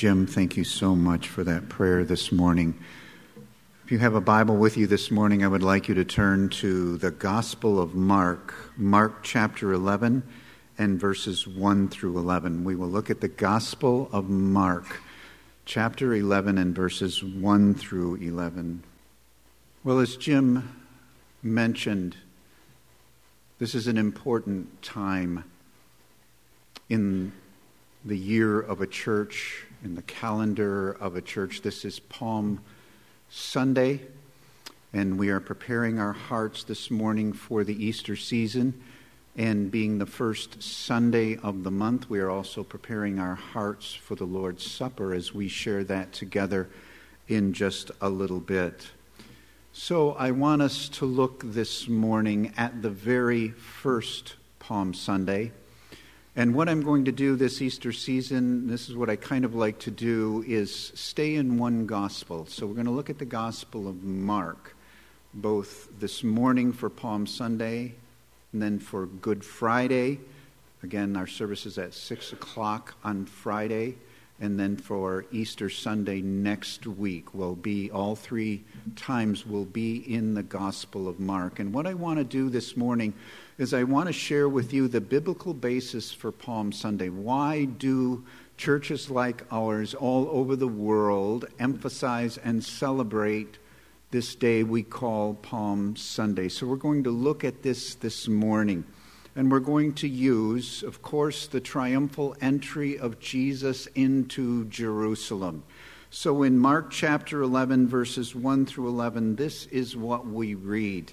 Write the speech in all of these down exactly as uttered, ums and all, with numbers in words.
Jim, thank you so much for that prayer this morning. If you have a Bible with you this morning, I would like you to turn to the Gospel of Mark, Mark chapter eleven and verses one through eleven. We will look at the Gospel of Mark, chapter eleven and verses one through eleven. Well, as Jim mentioned, this is an important time in the year of a church, in the calendar of a church. This is Palm Sunday, and we are preparing our hearts this morning for the Easter season. And being the first Sunday of the month, we are also preparing our hearts for the Lord's Supper as we share that together in just a little bit. So I want us to look this morning at the very first Palm Sunday. And what I'm going to do this Easter season, this is what I kind of like to do, is stay in one gospel. So we're going to look at the Gospel of Mark, both this morning for Palm Sunday and then for Good Friday. Again, our service is at six o'clock on Friday. And then for Easter Sunday next week, we'll be, all three times will be in the Gospel of Mark. And what I want to do this morning is I want to share with you the biblical basis for Palm Sunday. Why do churches like ours all over the world emphasize and celebrate this day we call Palm Sunday? So we're going to look at this this morning. And we're going to use, of course, the triumphal entry of Jesus into Jerusalem. So in Mark chapter eleven, verses one through eleven, this is what we read.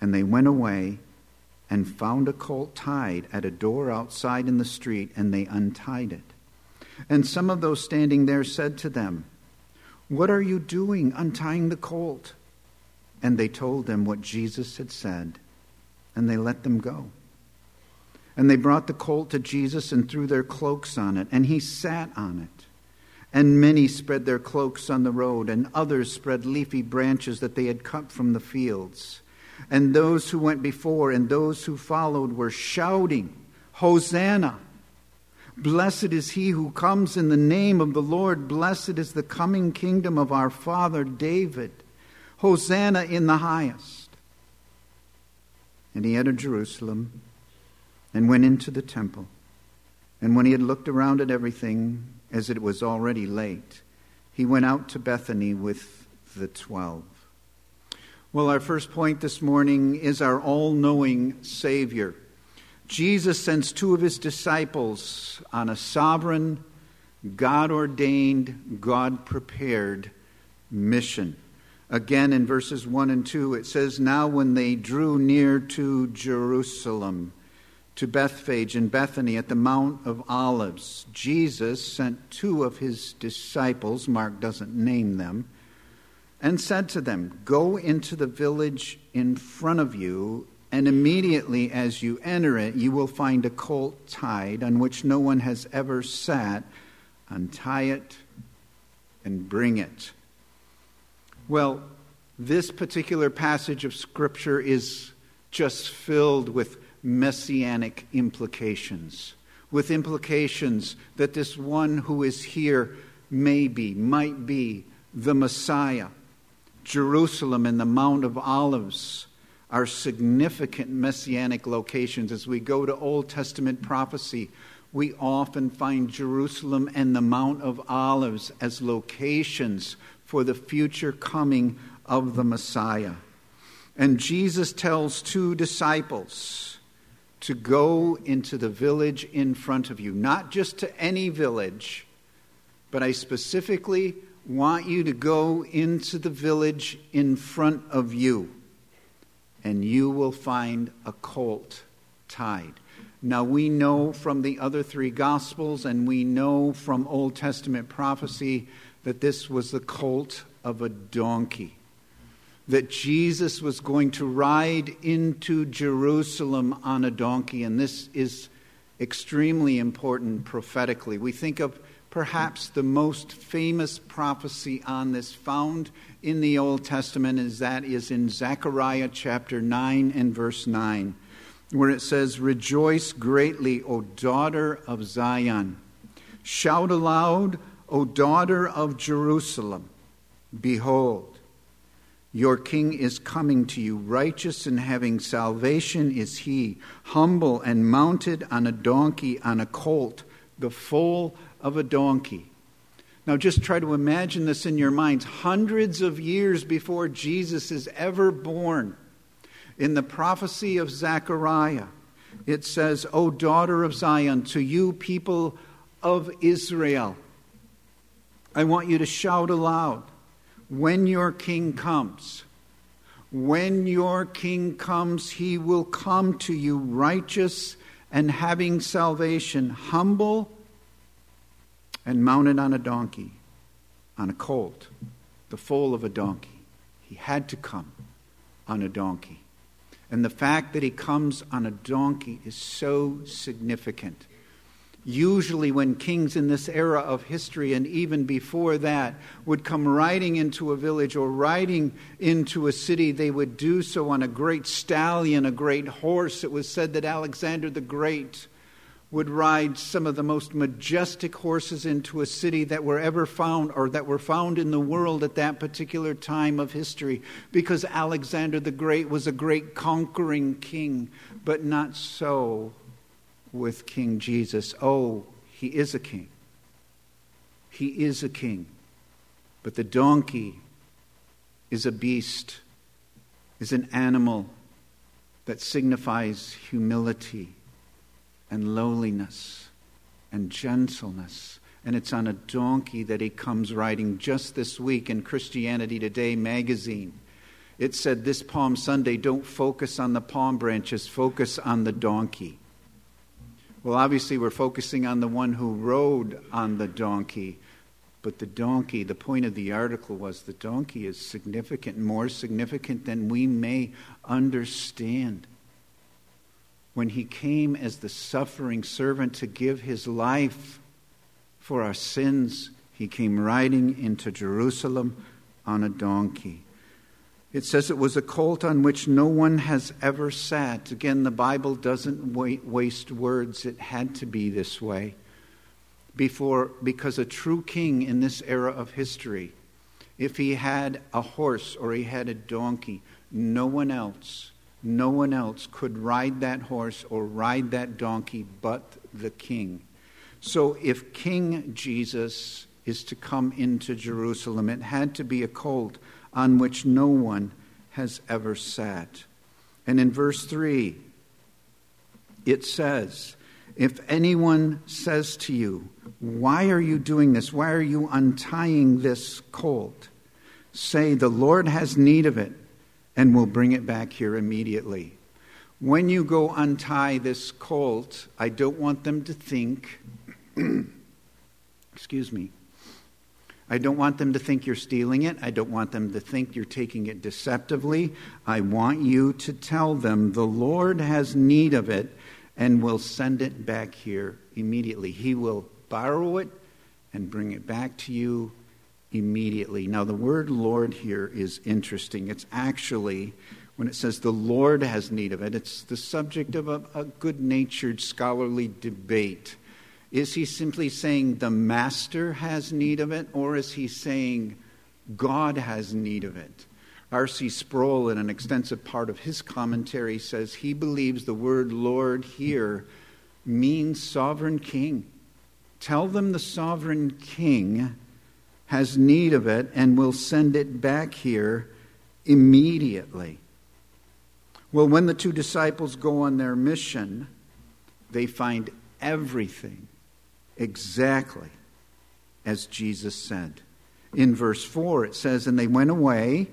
And they went away and found a colt tied at a door outside in the street, and they untied it. And some of those standing there said to them, "What are you doing, untying the colt?" And they told them what Jesus had said, and they let them go. And they brought the colt to Jesus and threw their cloaks on it, and he sat on it. And many spread their cloaks on the road, and others spread leafy branches that they had cut from the fields. And those who went before and those who followed were shouting, "Hosanna! Blessed is he who comes in the name of the Lord. Blessed is the coming kingdom of our father David. Hosanna in the highest." And he entered Jerusalem and went into the temple. And when he had looked around at everything, as it was already late, he went out to Bethany with the twelve. Well, our first point this morning is our all-knowing Savior. Jesus sends two of his disciples on a sovereign, God-ordained, God-prepared mission. Again, in verses one and two, it says, "Now when they drew near to Jerusalem, to Bethphage and Bethany at the Mount of Olives, Jesus sent two of his disciples," Mark doesn't name them, "and said to them, 'Go into the village in front of you, and immediately as you enter it, you will find a colt tied on which no one has ever sat. Untie it and bring it.'" Well, this particular passage of Scripture is just filled with messianic implications, with implications that this one who is here may be, might be the Messiah. Jerusalem and the Mount of Olives are significant messianic locations. As we go to Old Testament prophecy, we often find Jerusalem and the Mount of Olives as locations for the future coming of the Messiah. And Jesus tells two disciples to go into the village in front of you, not just to any village, but I specifically want you to go into the village in front of you, and you will find a colt tied. Now we know from the other three Gospels and we know from Old Testament prophecy that this was the colt of a donkey, that Jesus was going to ride into Jerusalem on a donkey. And this is extremely important prophetically. We think of perhaps the most famous prophecy on this found in the Old Testament, is that is in Zechariah chapter nine and verse nine, where it says, "Rejoice greatly, O daughter of Zion. Shout aloud, O daughter of Jerusalem. Behold, your king is coming to you, righteous and having salvation is he, humble and mounted on a donkey, on a colt, the foal of a donkey." Now just try to imagine this in your minds. Hundreds of years before Jesus is ever born, in the prophecy of Zechariah, it says, "O daughter of Zion, to you people of Israel, I want you to shout aloud. When your king comes, when your king comes, he will come to you righteous and having salvation, humble and mounted on a donkey, on a colt, the foal of a donkey." He had to come on a donkey. And the fact that he comes on a donkey is so significant. Usually when kings in this era of history and even before that would come riding into a village or riding into a city, they would do so on a great stallion, a great horse. It was said that Alexander the Great would ride some of the most majestic horses into a city that were ever found or that were found in the world at that particular time of history, because Alexander the Great was a great conquering king, but not so with King Jesus. Oh, he is a king. He is a king. But the donkey is a beast, is an animal that signifies humility and lowliness and gentleness. And it's on a donkey that he comes riding. Just this week in Christianity Today magazine, it said this Palm Sunday, don't focus on the palm branches, focus on the donkey. Well, obviously, we're focusing on the one who rode on the donkey. But the donkey, the point of the article was the donkey is significant, more significant than we may understand. When he came as the suffering servant to give his life for our sins, he came riding into Jerusalem on a donkey. It says it was a colt on which no one has ever sat. Again, the Bible doesn't waste words. It had to be this way before, because a true king in this era of history, if he had a horse or he had a donkey, no one else, no one else could ride that horse or ride that donkey but the king. So if King Jesus is to come into Jerusalem, it had to be a colt on which no one has ever sat. And in verse three, it says, "If anyone says to you, 'Why are you doing this? Why are you untying this colt?' say, 'The Lord has need of it, and will bring it back here immediately.'" When you go untie this colt, I don't want them to think, excuse me, I don't want them to think you're stealing it. I don't want them to think you're taking it deceptively. I want you to tell them the Lord has need of it and will send it back here immediately. He will borrow it and bring it back to you immediately. Now, the word Lord here is interesting. It's actually, when it says the Lord has need of it, it's the subject of a, a good-natured scholarly debate. Is he simply saying the master has need of it, or is he saying God has need of it? R C Sproul, in an extensive part of his commentary, says he believes the word Lord here means sovereign king. Tell them the sovereign king has need of it and will send it back here immediately. Well, when the two disciples go on their mission, they find everything exactly as Jesus said. In verse four, it says, "And they went away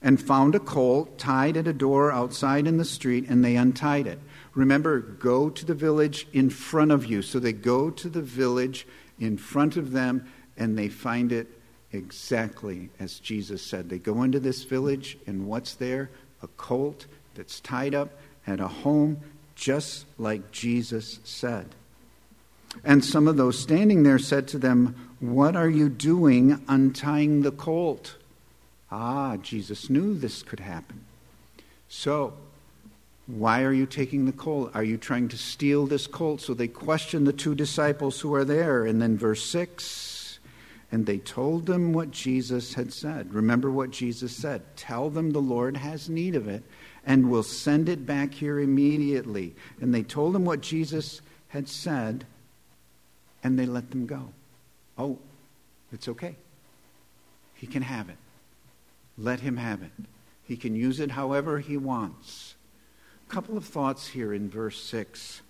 and found a colt tied at a door outside in the street, and they untied it." Remember, go to the village in front of you. So they go to the village in front of them, and they find it exactly as Jesus said. They go into this village, and what's there? A colt that's tied up at a home, just like Jesus said. And some of those standing there said to them, "What are you doing untying the colt?" Ah, Jesus knew this could happen. So, why are you taking the colt? Are you trying to steal this colt? So they questioned the two disciples who are there. And then verse six, and they told them what Jesus had said. Remember what Jesus said. Tell them the Lord has need of it and will send it back here immediately. And they told them what Jesus had said, and they let them go. Oh, it's okay. He can have it. Let him have it. He can use it however he wants. A couple of thoughts here in verse six.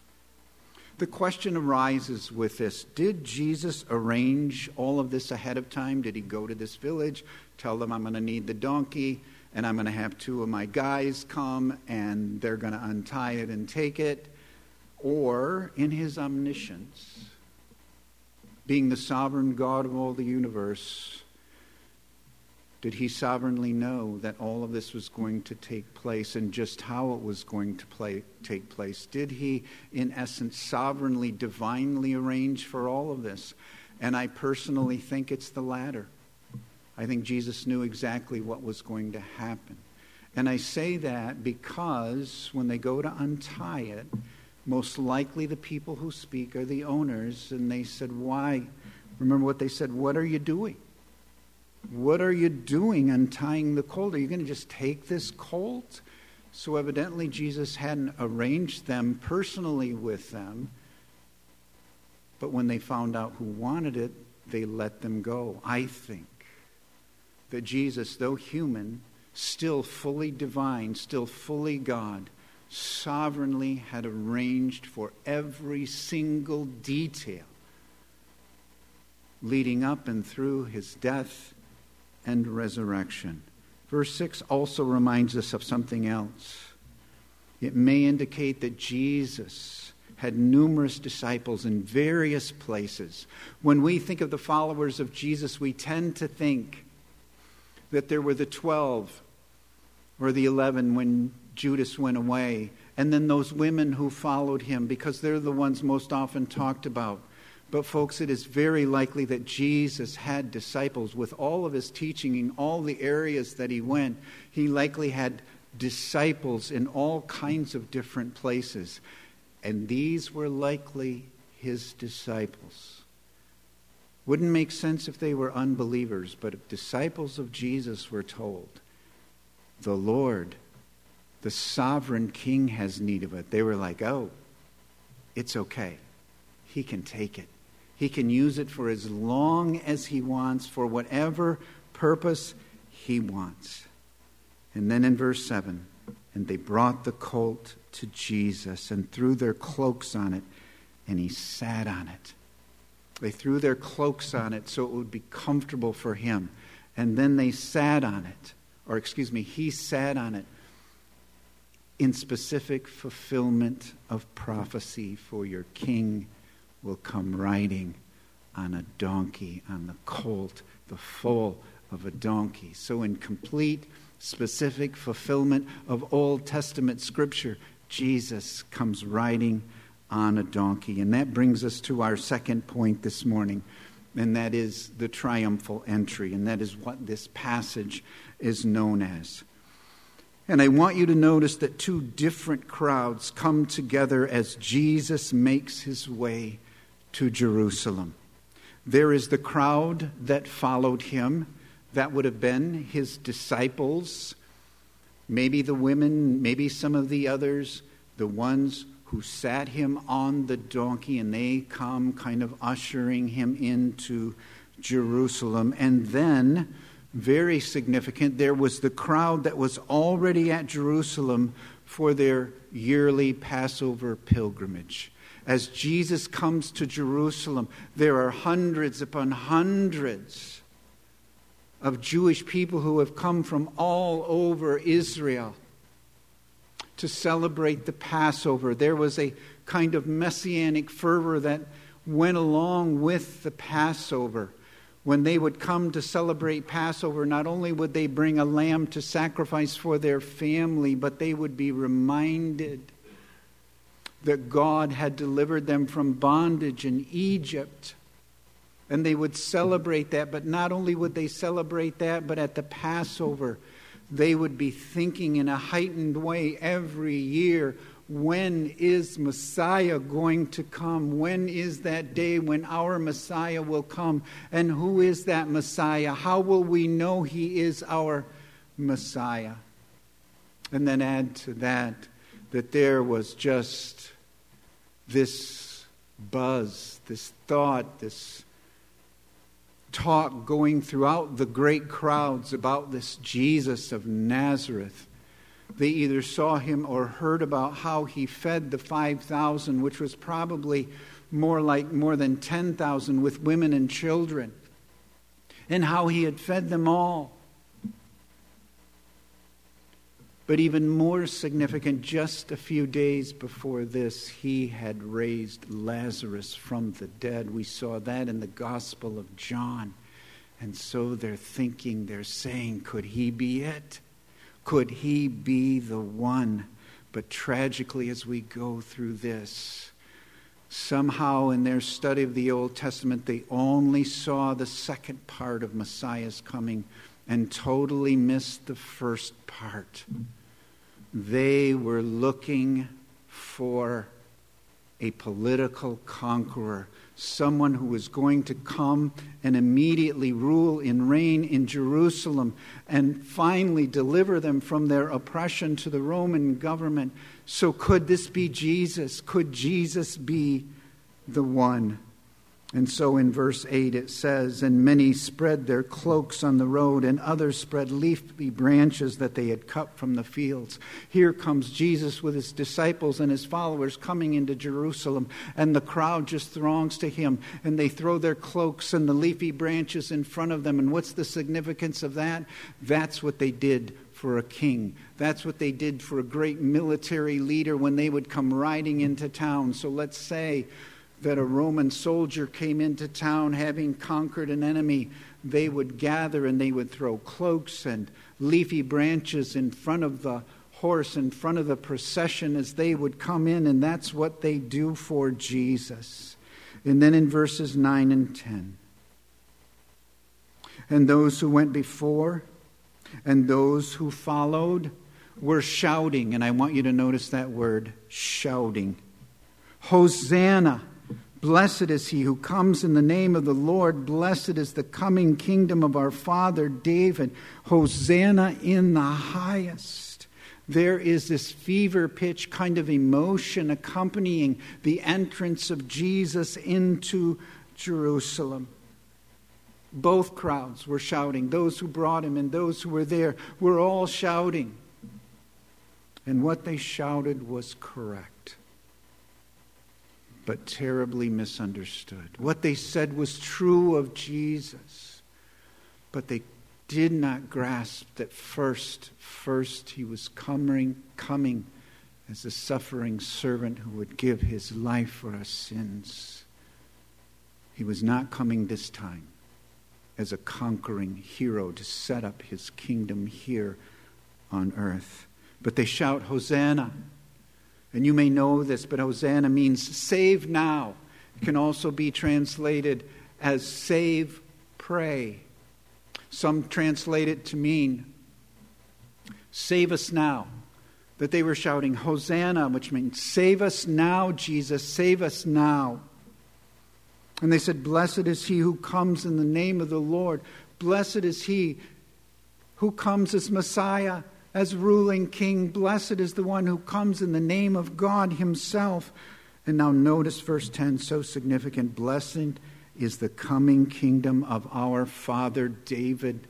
The question arises with this. Did Jesus arrange all of this ahead of time? Did he go to this village, tell them I'm going to need the donkey, and I'm going to have two of my guys come, and they're going to untie it and take it? Or in his omniscience, being the sovereign God of all the universe, did he sovereignly know that all of this was going to take place and just how it was going to play, take place? Did he, in essence, sovereignly, divinely arrange for all of this? And I personally think it's the latter. I think Jesus knew exactly what was going to happen. And I say that because when they go to untie it, most likely the people who speak are the owners, and they said, why? Remember what they said, what are you doing? What are you doing untying the colt? Are you going to just take this colt? So evidently Jesus hadn't arranged them personally with them, but when they found out who wanted it, they let them go. I think that Jesus, though human, still fully divine, still fully God, sovereignly had arranged for every single detail leading up and through his death and resurrection. Verse six also reminds us of something else. It may indicate that Jesus had numerous disciples in various places. When we think of the followers of Jesus, we tend to think that there were the twelve or the eleven when Judas went away, and then those women who followed him, because they're the ones most often talked about. But folks, it is very likely that Jesus had disciples. With all of his teaching in all the areas that he went, he likely had disciples in all kinds of different places. And these were likely his disciples. Wouldn't make sense if they were unbelievers, but if disciples of Jesus were told, the Lord, the sovereign king has need of it, they were like, oh, it's okay. He can take it. He can use it for as long as he wants, for whatever purpose he wants. And then in verse seven, and they brought the colt to Jesus and threw their cloaks on it, and he sat on it. They threw their cloaks on it so it would be comfortable for him. And then they sat on it, or excuse me, he sat on it, in specific fulfillment of prophecy, for your king will come riding on a donkey, on the colt, the foal of a donkey. So in complete, specific fulfillment of Old Testament scripture, Jesus comes riding on a donkey. And that brings us to our second point this morning, and that is the triumphal entry, and that is what this passage is known as. And I want you to notice that two different crowds come together as Jesus makes his way to Jerusalem. There is the crowd that followed him. That would have been his disciples, maybe the women, maybe some of the others, the ones who sat him on the donkey, and they come kind of ushering him into Jerusalem. And then, very significant, there was the crowd that was already at Jerusalem for their yearly Passover pilgrimage. As Jesus comes to Jerusalem, there are hundreds upon hundreds of Jewish people who have come from all over Israel to celebrate the Passover. There was a kind of messianic fervor that went along with the Passover. When they would come to celebrate Passover, not only would they bring a lamb to sacrifice for their family, but they would be reminded that God had delivered them from bondage in Egypt. And they would celebrate that, but not only would they celebrate that, but at the Passover, they would be thinking in a heightened way every year, when is Messiah going to come? When is that day when our Messiah will come? And who is that Messiah? How will we know he is our Messiah? And then add to that, that there was just this buzz, this thought, this talk going throughout the great crowds about this Jesus of Nazareth. They either saw him or heard about how he fed the five thousand, which was probably more like more than ten thousand with women and children, and how he had fed them all. But even more significant, just a few days before this, he had raised Lazarus from the dead. We saw that in the Gospel of John. And so they're thinking, they're saying, could he be it? Could he be the one? But tragically, as we go through this, somehow in their study of the Old Testament, they only saw the second part of Messiah's coming and totally missed the first part. They were looking for a political conqueror, someone who was going to come and immediately rule and reign in Jerusalem and finally deliver them from their oppression to the Roman government. So could this be Jesus? Could Jesus be the one? And so in verse eight it says, and many spread their cloaks on the road, and others spread leafy branches that they had cut from the fields. Here comes Jesus with his disciples and his followers coming into Jerusalem, and the crowd just throngs to him, and they throw their cloaks and the leafy branches in front of them. And what's the significance of that? That's what they did for a king. That's what they did for a great military leader when they would come riding into town. So let's say that a Roman soldier came into town having conquered an enemy, they would gather and they would throw cloaks and leafy branches in front of the horse, in front of the procession as they would come in, and that's what they do for Jesus. And then in verses nine and ten, and those who went before and those who followed were shouting, and I want you to notice that word, shouting, Hosanna! Blessed is he who comes in the name of the Lord. Blessed is the coming kingdom of our father David. Hosanna in the highest. There is this fever pitch kind of emotion accompanying the entrance of Jesus into Jerusalem. Both crowds were shouting. Those who brought him and those who were there were all shouting. And what they shouted was correct, but terribly misunderstood. What they said was true of Jesus, but they did not grasp that first, first he was coming, coming as a suffering servant who would give his life for our sins. He was not coming this time as a conquering hero to set up his kingdom here on earth. But they shout, Hosanna! And you may know this, but Hosanna means save now. It can also be translated as save, pray. Some translate it to mean save us now. That they were shouting Hosanna, which means save us now, Jesus, save us now. And they said, blessed is he who comes in the name of the Lord. Blessed is he who comes as Messiah, as ruling king. Blessed is the one who comes in the name of God himself. And now notice verse ten, so significant. Blessed is the coming kingdom of our father David.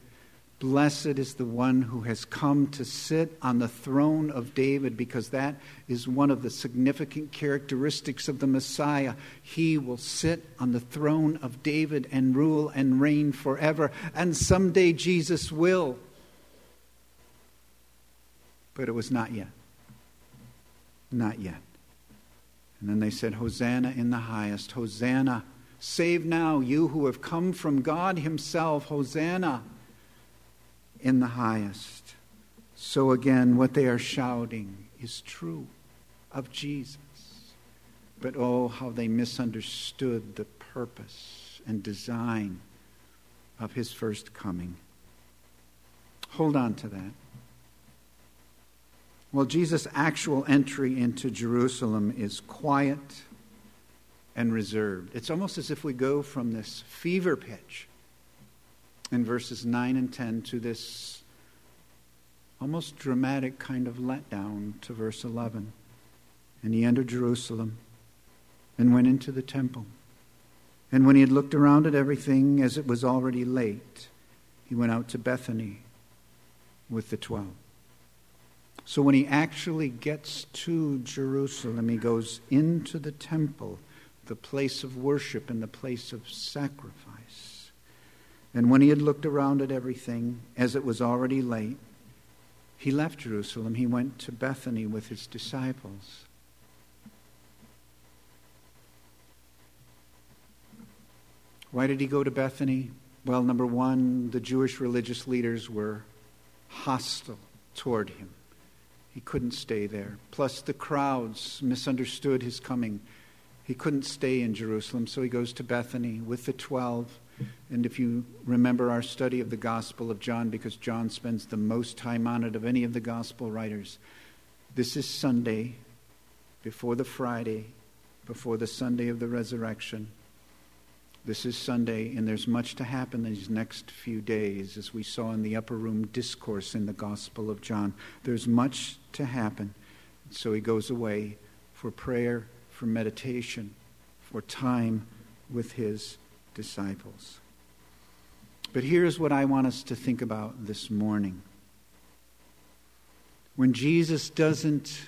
Blessed is the one who has come to sit on the throne of David, because that is one of the significant characteristics of the Messiah. He will sit on the throne of David and rule and reign forever. And someday Jesus will. But it was not yet. Not yet. And then they said, Hosanna in the highest. Hosanna. Save now, you who have come from God himself. Hosanna in the highest. So again, what they are shouting is true of Jesus. But oh, how they misunderstood the purpose and design of his first coming. Hold on to that. Well, Jesus' actual entry into Jerusalem is quiet and reserved. It's almost as if we go from this fever pitch in verses nine and ten to this almost dramatic kind of letdown to verse eleven. And he entered Jerusalem and went into the temple. And when he had looked around at everything, as it was already late, he went out to Bethany with the twelve. So when he actually gets to Jerusalem, he goes into the temple, the place of worship and the place of sacrifice. And when he had looked around at everything, as it was already late, he left Jerusalem. He went to Bethany with his disciples. Why did he go to Bethany? Well, number one, the Jewish religious leaders were hostile toward him. He couldn't stay there. Plus, the crowds misunderstood his coming. He couldn't stay in Jerusalem, so he goes to Bethany with the twelve. And if you remember our study of the Gospel of John, because John spends the most time on it of any of the Gospel writers, this is Sunday, before the Friday, before the Sunday of the resurrection. This is Sunday, and there's much to happen in these next few days, as we saw in the upper room discourse in the Gospel of John. There's much to happen. So he goes away for prayer, for meditation, for time with his disciples. But here's what I want us to think about this morning. When Jesus doesn't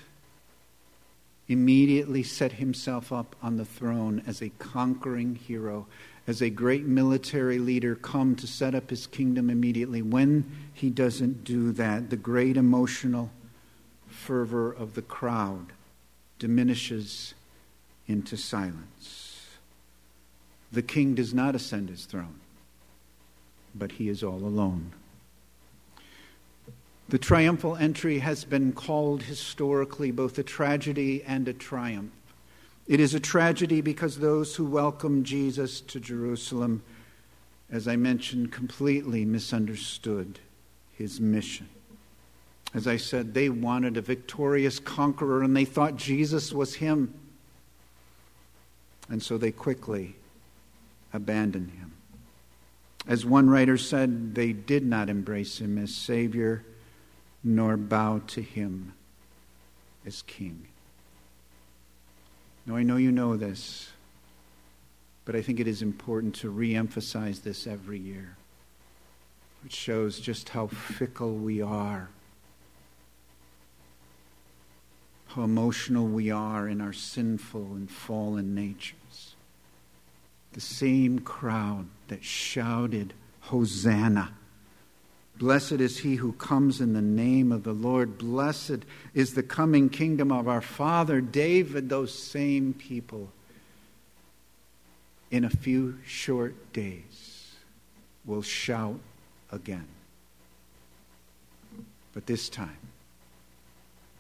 immediately set himself up on the throne as a conquering hero, as a great military leader come to set up his kingdom immediately. When he doesn't do that, the great emotional fervor of the crowd diminishes into silence. The king does not ascend his throne, but he is all alone. The triumphal entry has been called historically both a tragedy and a triumph. It is a tragedy because those who welcomed Jesus to Jerusalem, as I mentioned, completely misunderstood his mission. As I said, they wanted a victorious conqueror, and they thought Jesus was him. And so they quickly abandoned him. As one writer said, they did not embrace him as Savior, nor bow to him as king. Now, I know you know this, but I think it is important to reemphasize this every year. It shows just how fickle we are, how emotional we are in our sinful and fallen natures. The same crowd that shouted, Hosanna! Blessed is he who comes in the name of the Lord. Blessed is the coming kingdom of our father David. Those same people, in a few short days, will shout again. But this time,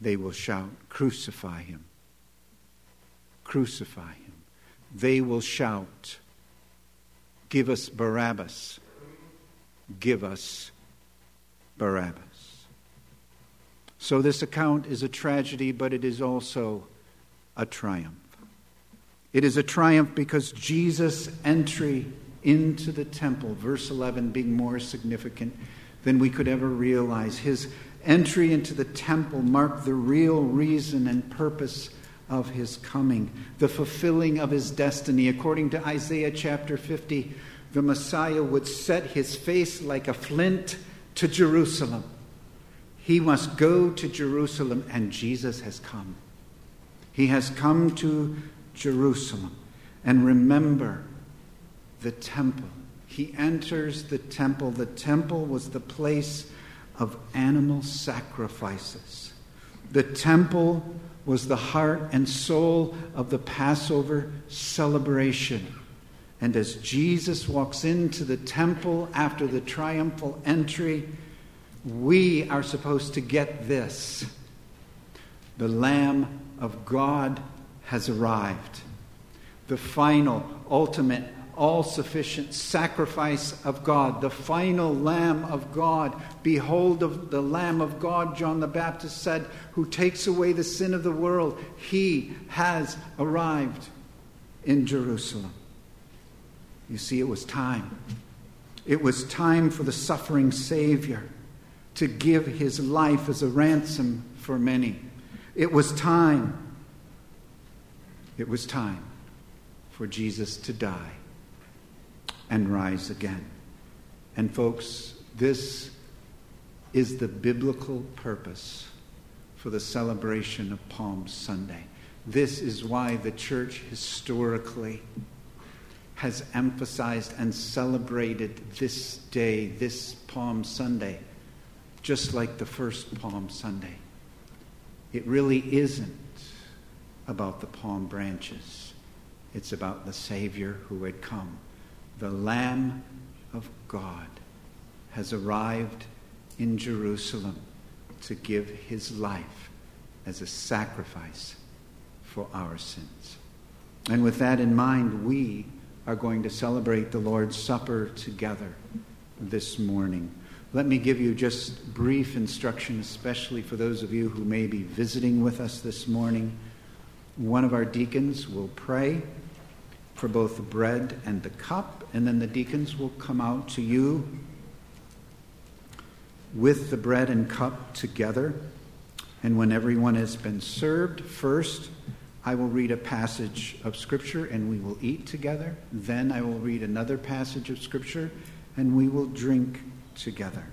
they will shout, crucify him. Crucify him. They will shout, give us Barabbas. Give us Barabbas. So this account is a tragedy, but it is also a triumph. It is a triumph because Jesus' entry into the temple, verse eleven being more significant than we could ever realize, his entry into the temple marked the real reason and purpose of his coming, the fulfilling of his destiny. According to Isaiah chapter fifty, the Messiah would set his face like a flint to Jerusalem. He must go to Jerusalem, and Jesus has come. He has come to Jerusalem. And remember the temple. He enters the temple. The temple was the place of animal sacrifices. The temple was the heart and soul of the Passover celebration. And as Jesus walks into the temple after the triumphal entry, we are supposed to get this. The Lamb of God has arrived. The final, ultimate, all-sufficient sacrifice of God. The final Lamb of God. Behold the Lamb of God, John the Baptist said, who takes away the sin of the world. He has arrived in Jerusalem. You see, it was time. It was time for the suffering Savior to give his life as a ransom for many. It was time. It was time for Jesus to die and rise again. And folks, this is the biblical purpose for the celebration of Palm Sunday. This is why the church historically has emphasized and celebrated this day, this Palm Sunday, just like the first Palm Sunday. It really isn't about the palm branches. It's about the Savior who had come. The Lamb of God has arrived in Jerusalem to give his life as a sacrifice for our sins. And with that in mind, we are going to celebrate the Lord's Supper together this morning. Let me give you just brief instruction, especially for those of you who may be visiting with us this morning. One of our deacons will pray for both the bread and the cup, and then the deacons will come out to you with the bread and cup together. And when everyone has been served, first I will read a passage of Scripture and we will eat together. Then I will read another passage of Scripture and we will drink together.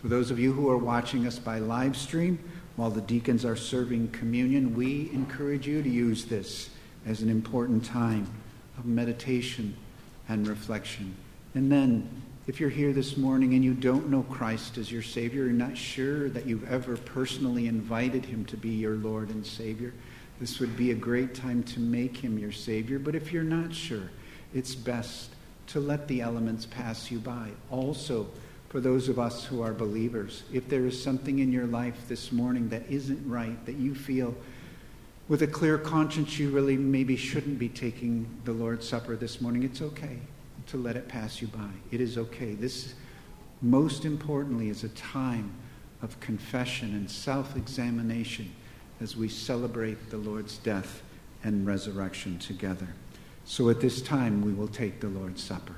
For those of you who are watching us by live stream, while the deacons are serving communion, we encourage you to use this as an important time of meditation and reflection. And then, if you're here this morning and you don't know Christ as your Savior, you're not sure that you've ever personally invited him to be your Lord and Savior, this would be a great time to make him your Savior. But if you're not sure, it's best to let the elements pass you by. Also, for those of us who are believers, if there is something in your life this morning that isn't right, that you feel with a clear conscience you really maybe shouldn't be taking the Lord's Supper this morning, it's okay to let it pass you by. It is okay. This, most importantly, is a time of confession and self-examination as we celebrate the Lord's death and resurrection together. So at this time, we will take the Lord's Supper.